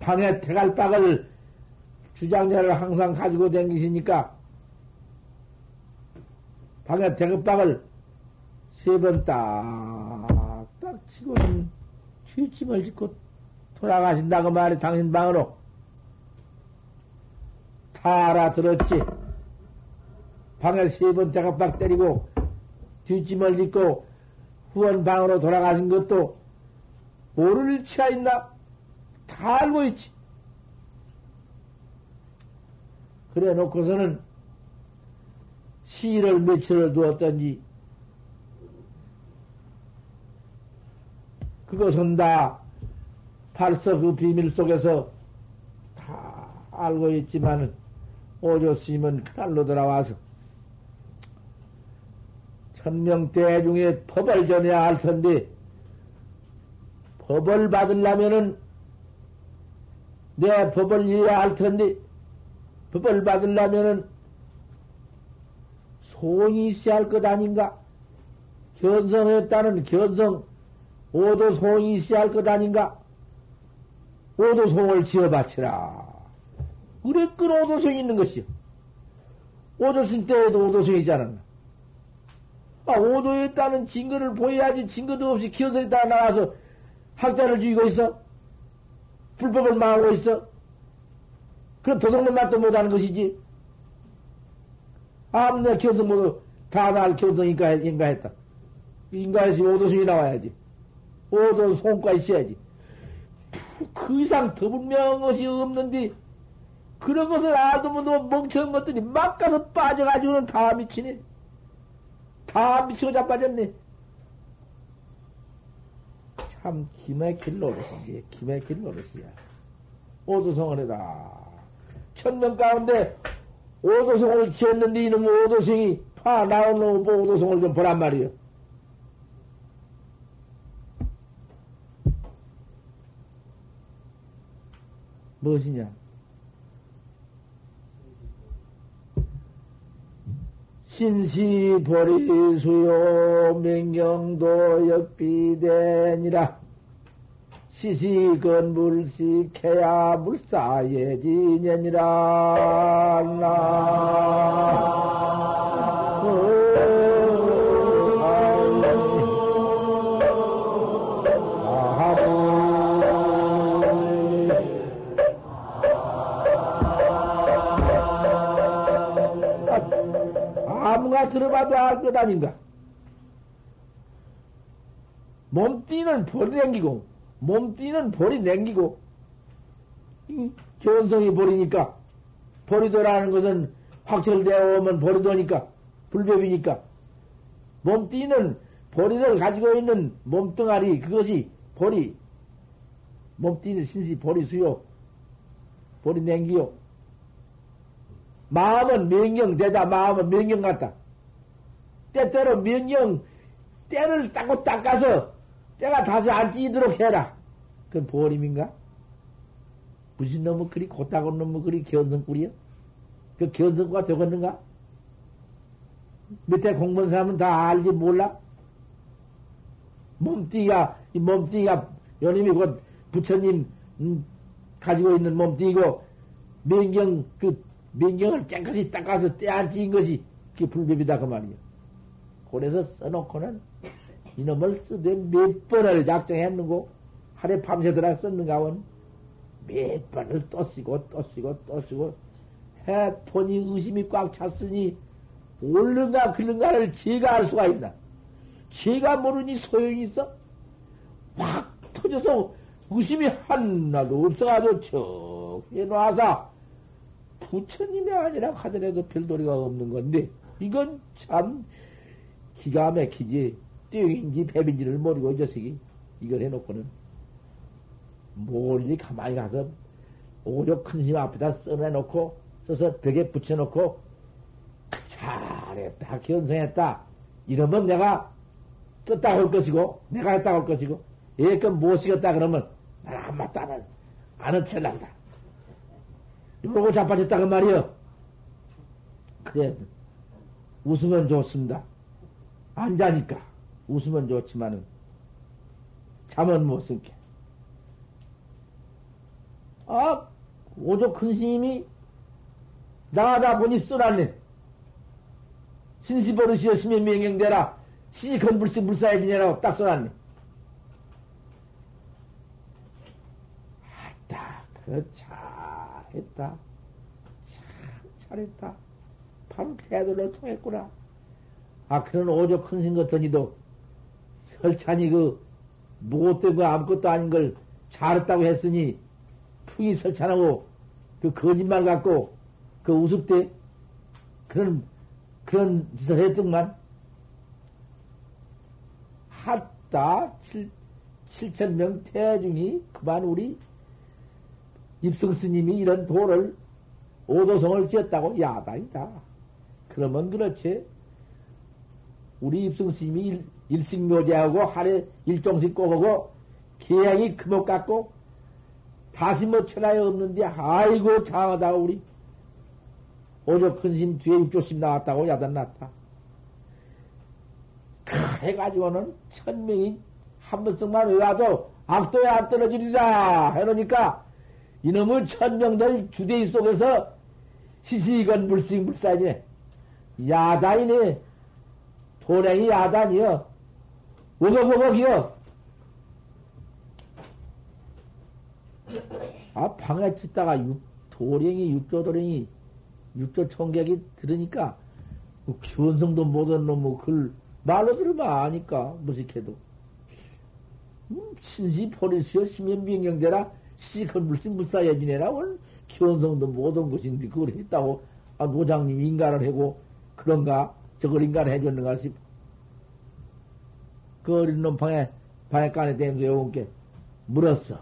방에 태갈박을 주장자를 항상 가지고 다니시니까 방에 태갈박을 세 번 딱 치고는 뒷짐을 짓고 돌아가신다고 말이 당신 방으로 다 알아들었지. 방에 세 번 대갑박 때리고 뒷짐을 짓고 후원 방으로 돌아가신 것도 모를 치아 있나? 다 알고 있지. 그래 놓고서는 시일을 며칠을 두었던지 그것은 다 벌써 그 비밀 속에서 다 알고 있지만, 오조 스님은 그날로 돌아와서, 천명대중의 법을 전해야 할 텐데, 법을 받으려면은, 내 법을 이해야 할 텐데, 법을 받으려면은, 소원이 있어야 할 것 아닌가? 견성했다는 견성, 오조 소원이 있어야 할 것 아닌가? 오조송을 지어 바치라. 그랬건 오조송이 있는 것이요. 오조신 때에도 오조송이지 않았나? 아, 오조에 따른 증거를 보여야지. 증거도 없이 기어서 있다가 나와서 학자를 죽이고 있어? 불법을 망하고 있어? 그럼 도성문 맛도 못하는 것이지. 아, 내가 견성 모두 다 날 견성 인가했다. 인가해서 오조송이 나와야지. 오조송과 있어야지. 그 이상 더 분명한 것이 없는데, 그런 것을 아도 모르고 멍청한 것들이 막 가서 빠져가지고는 다 미치네. 다 미치고 자빠졌네. 참, 기막힐 노릇이지. 기막힐 노릇이야. 오도성을 해라. 천명 가운데 오도성을 지었는데, 이놈 오도성이 파 나온 놈 오도성을 좀 보란 말이요. 무엇이냐? 신시 보리 수요 명경도 역비되니라. 시시건 물시켜야 물사예지니라. 아무가 들어봐도 알 것 아닌가? 몸띠는 볼이 냉기고, 몸띠는 볼이 냉기고, 견성이 볼이니까, 볼이도라는 것은 확철되어 오면 볼이도니까, 불법이니까, 몸띠는 볼이를 가지고 있는 몸뚱아리, 그것이 볼이, 몸띠는 신시 볼이 수요, 볼이 냉기요. 마음은 명령되자, 마음은 명령 같다. 때때로 명령, 때를 닦고 닦아서, 때가 다시 안 찌도록 해라. 그건 보림인가? 무슨 놈은 그리 곧다곤 놈은 그리 견성꿀이여? 그 견성꿀가 되겠는가? 밑에 공부한 사람은 다 알지 몰라? 몸띠가, 요님이 곧 부처님, 가지고 있는 몸띠고, 명령, 명경을 깨끗이 닦아서 떼안 찌인 것이 그게 불법이다 그 말이야. 그래서 써놓고는 이놈을 쓰되 몇 번을 작정했는고 하루에 밤새도록 썼는가원 몇 번을 또 쓰고 또 쓰고 또 쓰고 해 보니 의심이 꽉 찼으니 옳는가 그른가를 제가 알 수가 있나? 제가 모르니 소용이 있어? 확 터져서 의심이 하나도 없어가지고 척 해놔서 부처님이 아니라 하더라도 별도리가 없는 건데, 이건 참 기가 막히지, 띵인지 뱀인지를 모르고 이 자식이 이걸 해놓고는 몰리 가만히 가서 오히려 큰심 앞에다 써내놓고, 써서 벽에 붙여놓고, 잘했다, 견성했다, 이러면 내가 썼다고 할 것이고, 내가 했다고 할 것이고, 예컨 못 시켰다 그러면, 난 안 맞다, 난 안 어쩌란다. 이러고 자빠졌다, 그 말이요. 그래, 웃으면 좋습니다. 안 자니까. 웃으면 좋지만은, 잠은 못 쓴게. 아, 오조 큰 스님이 나가다 보니 쓰라네. 신시버릇이여 스님 명령되라. 시시건 불시 불사해 지내라고 딱 써놨네. 아따, 그렇자. 했다. 참 잘했다. 바로 태도를 통했구나. 아, 그런 오조 큰신 같더니도 설찬이 무엇도 아무것도 아닌 걸 잘했다고 했으니 풍이 설찬하고 거짓말 같고 우습대 그런 짓을 했더만 하다 7,000명 태중이 그만 우리 입승스님이 이런 도를 오도성을 지었다고 야단이다. 그러면 그렇지. 우리 입승스님이 일식묘제하고 하루에 일종씩 꼬고 계약이 금옥 같고 다시 뭐 천하에 없는데 아이고 장하다고 우리 오조 큰심 뒤에 육조심 나왔다고 야단났다. 해가지고는 1,000명이 한 번씩만 외워도 악도에 안 떨어지리라 해놓으니까 이놈의 1,000명들 주대의 속에서 시시건 물씩 물사이네. 야단이네. 도랭이 야단이여. 오걱오걱이여. 아, 방에 짓다가 도랭이, 육조도랭이, 육조총객이 들으니까, 견성도 못한 놈, 말로 들으면 아니까, 무식해도. 신시 포리수여, 심연 명령대라. 시시건 물씬 물사여 지내라. 원 견성도 못한 것인데 그걸 했다고 아 노장님 인간을 하고 그런가 저걸 인간을 해줬는가 싶. 그 어린 놈 방에 간에 대면서 요원께 물었어.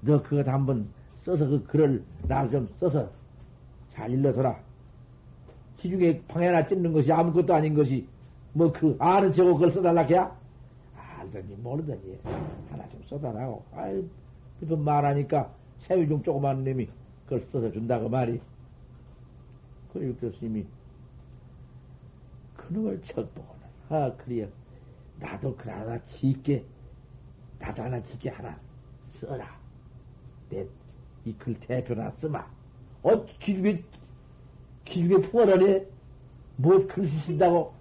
너 그것 한번 써서 그 글을 나 좀 써서 잘 일러서라. 시중에 방에나 찢는 것이 아무것도 아닌 것이 뭐 그 아는 척하고 그걸 써달라 걔야? 알든지 모르든지 하나 좀 써달라고. 아이 그 말하니까 세위중 조그만 놈이 그걸 써서 준다고 말이. 그래 육조스님이 그놈을 척보거나, 아 그래요, 나도 그 하나 짓게, 나도 하나 짓게 하나 써라. 내 이 글 대표나 쓰마. 길게 풍어라네. 뭐 글씨 쓴다고.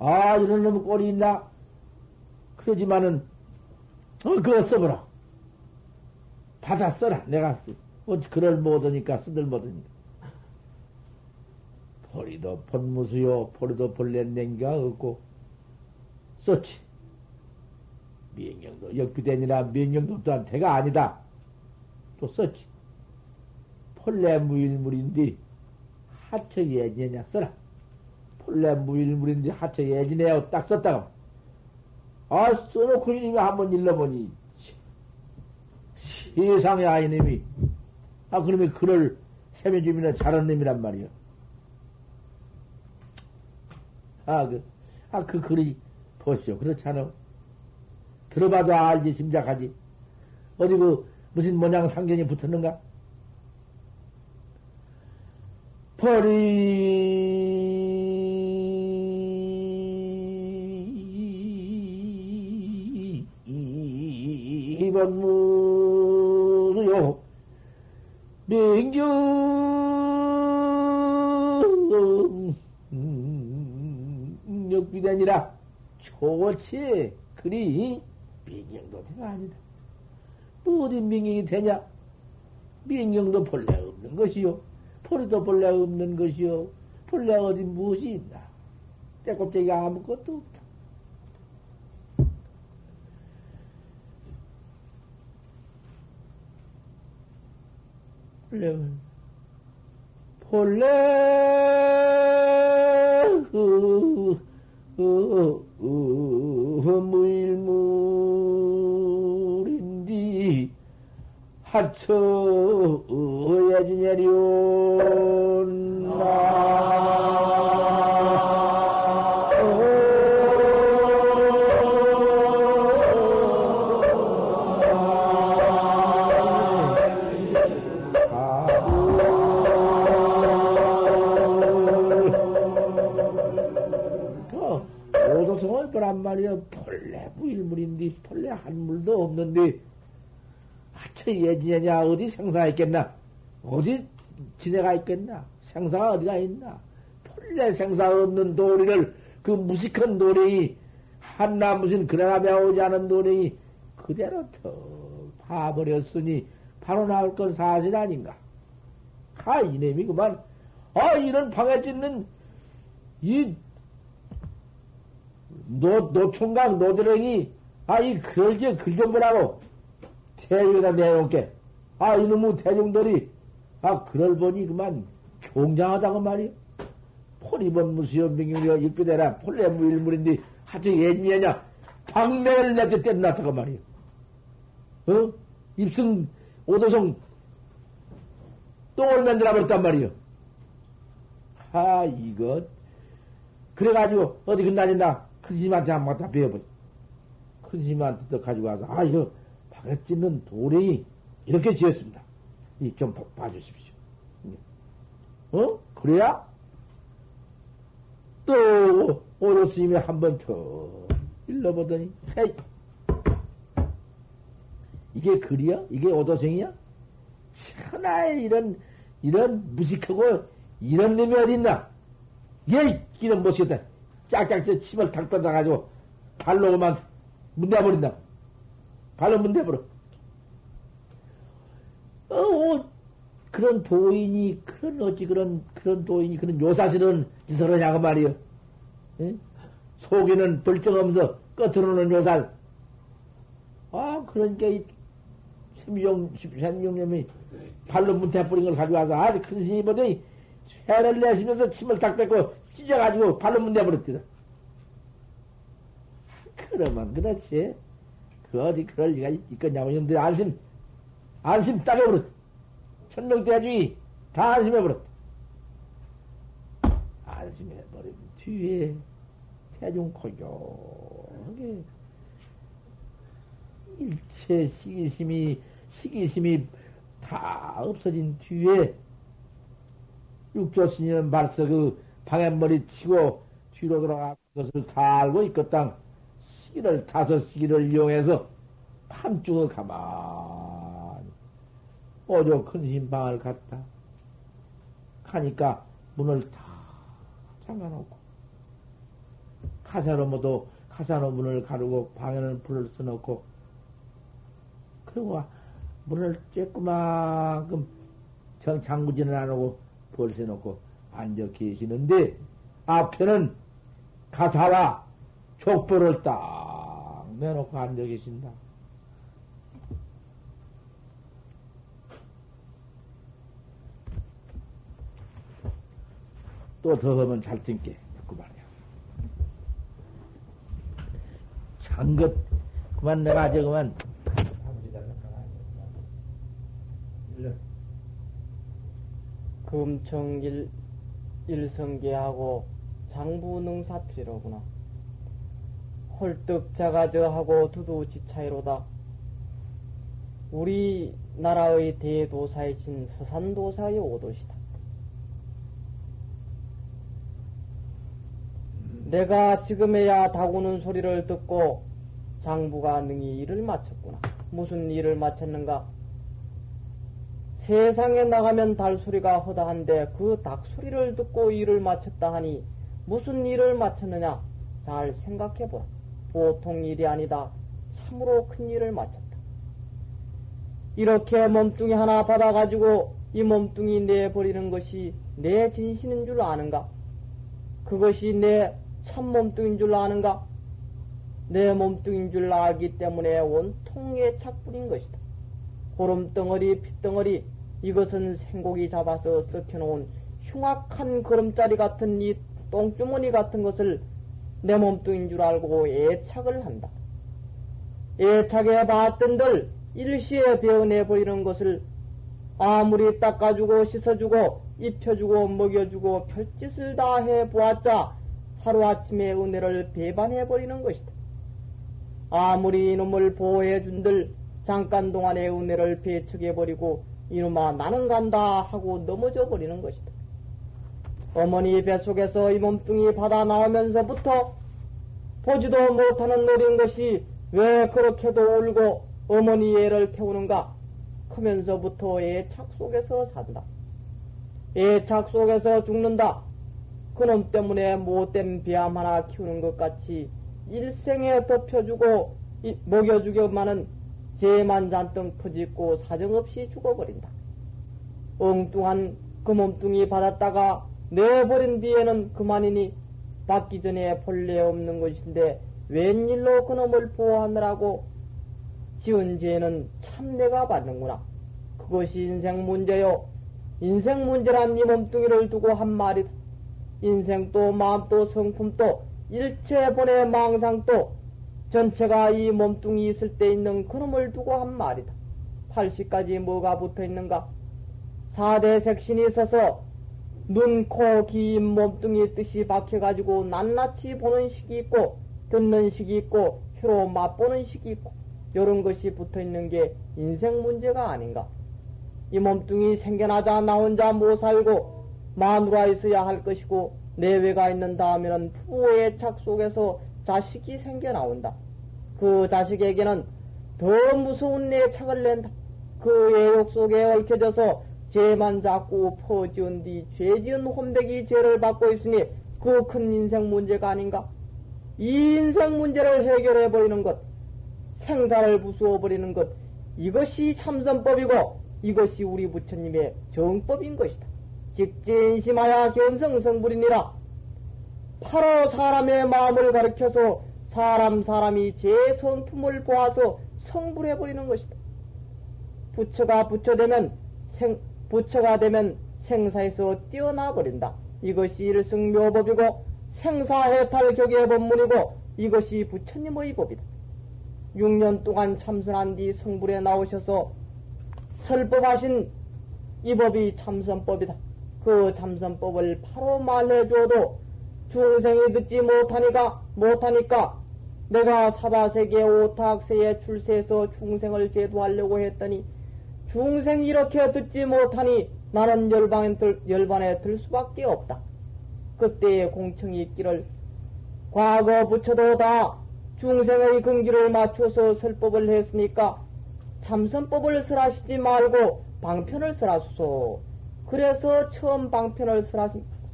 아 이런 놈 꼴이 있나? 그러지만은 그거 써보라. 받아 써라. 내가 쓰. 그럴 못하니까 쓰들 못하니까. 보리도 본무수요. 보리도 본랜냉기가 없고 썼지. 명령도 역비대니라 명령도 또한 대가 아니다. 또 썼지. 폴레무일물인데 하처 예지냐 써라. 폴레무일물인데 하처 예지네요. 딱 썼다가 아 써놓고 이놈이 한번 일러보니 세상에 아이님이 아 그러면 그를 세면주민이나 잘한 놈이란 말이야. 그 글이 보시오. 그렇잖아. 들어봐도 알지 짐작하지. 어디 그 무슨 모양 상견이 붙었는가? 이번무요 명경 역비대니라 좋지 그리 명령도 대가 아니다. 또 어디 명령이 되냐? 명령도 본래 없는 것이요. 포리도 본래 없는 것이요. 본래 어디 무엇이 있나? 때꼽대기가 아무것도 없다. 본래 무일물인디 하처 예지내리온 말이야. 본래 무일물인데 본래 한 물도 없는데 하처 예지냐? 어디 생사가 있겠나? 어디 지내가 있겠나? 생사가 어디가 있나? 본래 생사 없는 도리를 그 무식한 도리 한나 무슨 그래나 오지 않은 도리 그대로 더 파버렸으니 바로 나올 건 사실 아닌가? 가 이놈이 그만 아 이런 방에 찢는 이 노총각, 노드렁이, 이 글 좀 보라고. 대중에다 내놓게. 이놈의 대중들이, 그럴 보니 그만 경장하다고 말이야. 포리범 무수연 명령이여 육비대라 폴레무일물인데, 하체 예미하냐. 방매를 내게 떼어놨다고 말이야. 어? 입승, 오도성, 똥을 만들어버렸단 말이야. 이것. 그래가지고, 어디 끝나진다. 큰 스님한테 한번 갖다 배워보자. 큰 스님한테 또 가지고 와서, 이거, 방에 찢는 도령이 이렇게 지었습니다. 이 좀 봐주십시오. 그래야? 또, 오조 스님이 한번 더 일러보더니, 헤이! 이게 글이야? 이게 오도생이야? 천하에 이런 무식하고, 이런 놈이 어딨나? 예! 이런 못이었다. 짝짝짝 침을 탁 뻗어가지고, 발로 그만 문대버린다고. 발로 문대버려. 그런 도인이, 그런 도인이, 그런 요사스러운 짓을 하냐고 말이요. 응? 속에는 벌쩍하면서 끝으로는 요사. 그러니까 이 세미종님이 발로 문대버린 걸 가져와서, 큰 스님이 해를 내시면서 침을 탁 뺏고, 찢어가지고 발로 문대버렸더라. 그러면 그렇지. 그 어디 그럴 리가 있겠냐고. 이놈들이 안심 따가버렸다. 천명대중이 다 안심해버렸다. 안심해버린 뒤에 대중 고요하게 일체 시기심이 시기심이 다 없어진 뒤에 육조신이는 벌써 그 방해머리 치고 뒤로 돌아가 그것을 다 알고 있겠당. 시기를 다섯 시기를 이용해서 밤중을 가만히 오조 큰신 방을 갔다 가니까 문을 다 잠가놓고 카사노모도 카사노 문을 가르고 방에는 불을 써놓고 그리고 문을 쬐그만큼 장구지는 안하고 불을 써놓고 앉아 계시는데 앞에는 가사와 족보를 딱 내놓고 앉아 계신다. 또 더 하면 잘 띵게 그만이야. 장것 그만 내가 아주 그만. 금청일 일성계하고 장부능사필이로구나. 홀뜩자가저하고 두두치 차이로다. 우리나라의 대도사이신 서산도사의 오도시다. 내가 지금에야 다구는 소리를 듣고 장부가 능히 일을 마쳤구나. 무슨 일을 마쳤는가? 세상에 나가면 달소리가 허다한데 그 닭소리를 듣고 일을 마쳤다 하니 무슨 일을 마쳤느냐? 잘 생각해보라. 보통 일이 아니다. 참으로 큰 일을 마쳤다. 이렇게 몸뚱이 하나 받아가지고 이 몸뚱이 내버리는 것이 내 진신인 줄 아는가? 그것이 내 참몸뚱인 줄 아는가? 내 몸뚱인 줄 알기 때문에 온통의 착불인 것이다. 고름덩어리 핏덩어리 이것은 생고기 잡아서 썩혀놓은 흉악한 거름짜리 같은 이 똥주머니 같은 것을 내 몸뚱인 줄 알고 애착을 한다. 애착해 봤던들 일시에 베어내버리는 것을 아무리 닦아주고 씻어주고 입혀주고 먹여주고 별짓을 다 해보았자 하루아침에 은혜를 배반해버리는 것이다. 아무리 이놈을 보호해준들 잠깐 동안의 은혜를 배척해버리고 이놈아 나는 간다 하고 넘어져버리는 것이다. 어머니 뱃속에서 이 몸뚱이 받아 나오면서부터 보지도 못하는 노린 것이 왜 그렇게도 울고 어머니 애를 태우는가? 크면서부터 애착 속에서 산다. 애착 속에서 죽는다. 그놈 때문에 못된 비암 하나 키우는 것 같이 일생에 덮여주고 먹여주기만은 죄만 잔뜩 퍼짓고 사정없이 죽어버린다. 엉뚱한 그 몸뚱이 받았다가 내버린 뒤에는 그만이니 받기 전에 본래 없는 것인데 웬일로 그놈을 보호하느라고 지은 죄는 참 내가 받는구나. 그것이 인생 문제요. 인생 문제란 이 몸뚱이를 두고 한 말이다. 인생도 마음도 성품도 일체 본의 망상도 전체가 이 몸뚱이 있을 때 있는 그놈을 두고 한 말이다. 80까지 뭐가 붙어있는가? 4대 색신이 있어서 눈, 코, 귀, 입, 몸뚱이 뜻이 박혀가지고 낱낱이 보는 식이 있고 듣는 식이 있고 혀로 맛보는 식이 있고 이런 것이 붙어있는 게 인생 문제가 아닌가? 이 몸뚱이 생겨나자 나 혼자 못 살고 마누라 있어야 할 것이고 내외가 있는 다음에는 부모의 착 속에서 자식이 생겨나온다. 그 자식에게는 더 무서운 애착을 낸다. 그 애욕 속에 얽혀져서 죄만 자꾸 퍼지은 뒤 죄지은 혼백이 죄를 받고 있으니 그 큰 인생 문제가 아닌가? 이 인생 문제를 해결해버리는 것, 생사를 부수어버리는 것, 이것이 참선법이고 이것이 우리 부처님의 정법인 것이다. 직진심하야 견성성불이니라. 바로 사람의 마음을 가르쳐서 사람이 제 성품을 보아서 성불해버리는 것이다. 부처가 되면 생사에서 뛰어나버린다. 이것이 일승묘법이고 생사해탈격의 법문이고 이것이 부처님의 법이다. 6년 동안 참선한 뒤 성불에 나오셔서 설법하신 이 법이 참선법이다. 그 참선법을 바로 말해줘도 중생이 듣지 못하니까 내가 사바세계 오탁세에 출세해서 중생을 제도하려고 했더니 중생 이렇게 듣지 못하니 나는 열반에 들 수밖에 없다. 그때의 공청이 있기를 과거 부처도 다 중생의 근기를 맞춰서 설법을 했으니까 참선법을 설하시지 말고 방편을 설하소서. 그래서 처음 방편을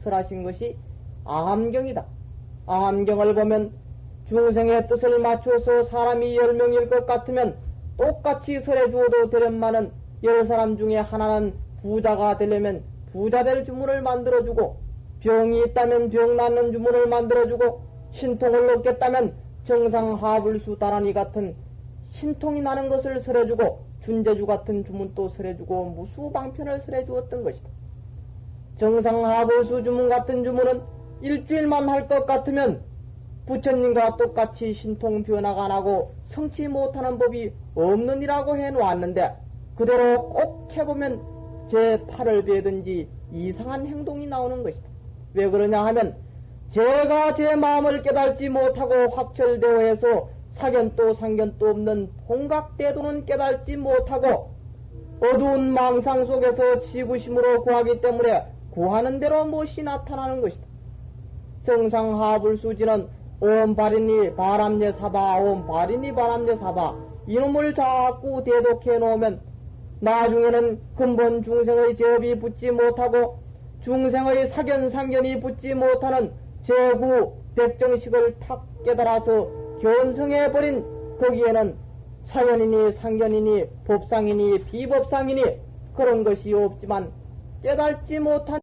설하신 것이 아함경이다. 아함경을 보면 중생의 뜻을 맞춰서 사람이 10명일 것 같으면 똑같이 설해주어도 되련만은 10사람 중에 하나는 부자가 되려면 부자 될 주문을 만들어주고, 병이 있다면 병 낫는 주문을 만들어주고, 신통을 놓겠다면 정상 하불수 다라니 같은 신통이 나는 것을 설해주고, 준재주 같은 주문도 설해주고, 무수 방편을 설해주었던 것이다. 정상 하불수 주문 같은 주문은 일주일만 할 것 같으면 부처님과 똑같이 신통 변화가 나고 성취 못하는 법이 없느니라고 해놓았는데, 그대로 꼭 해보면 제8을 베든지 이상한 행동이 나오는 것이다. 왜 그러냐 하면 제가 제 마음을 깨달지 못하고 확철대오해서 사견도 상견도 없는 홍각대도는 깨달지 못하고 어두운 망상 속에서 지구심으로 구하기 때문에 구하는 대로 무엇이 나타나는 것이다. 정상하불수지는 옴 바리니 바람예 사바, 옴 바리니 바람예 사바 이놈을 자꾸 대독해 놓으면 나중에는 근본 중생의 제업이 붙지 못하고 중생의 사견 상견이 붙지 못하는 제구 백정식을 탁 깨달아서 견성해버린, 거기에는 사견이니 상견이니 법상이니 비법상이니 그런 것이 없지만 깨달지 못한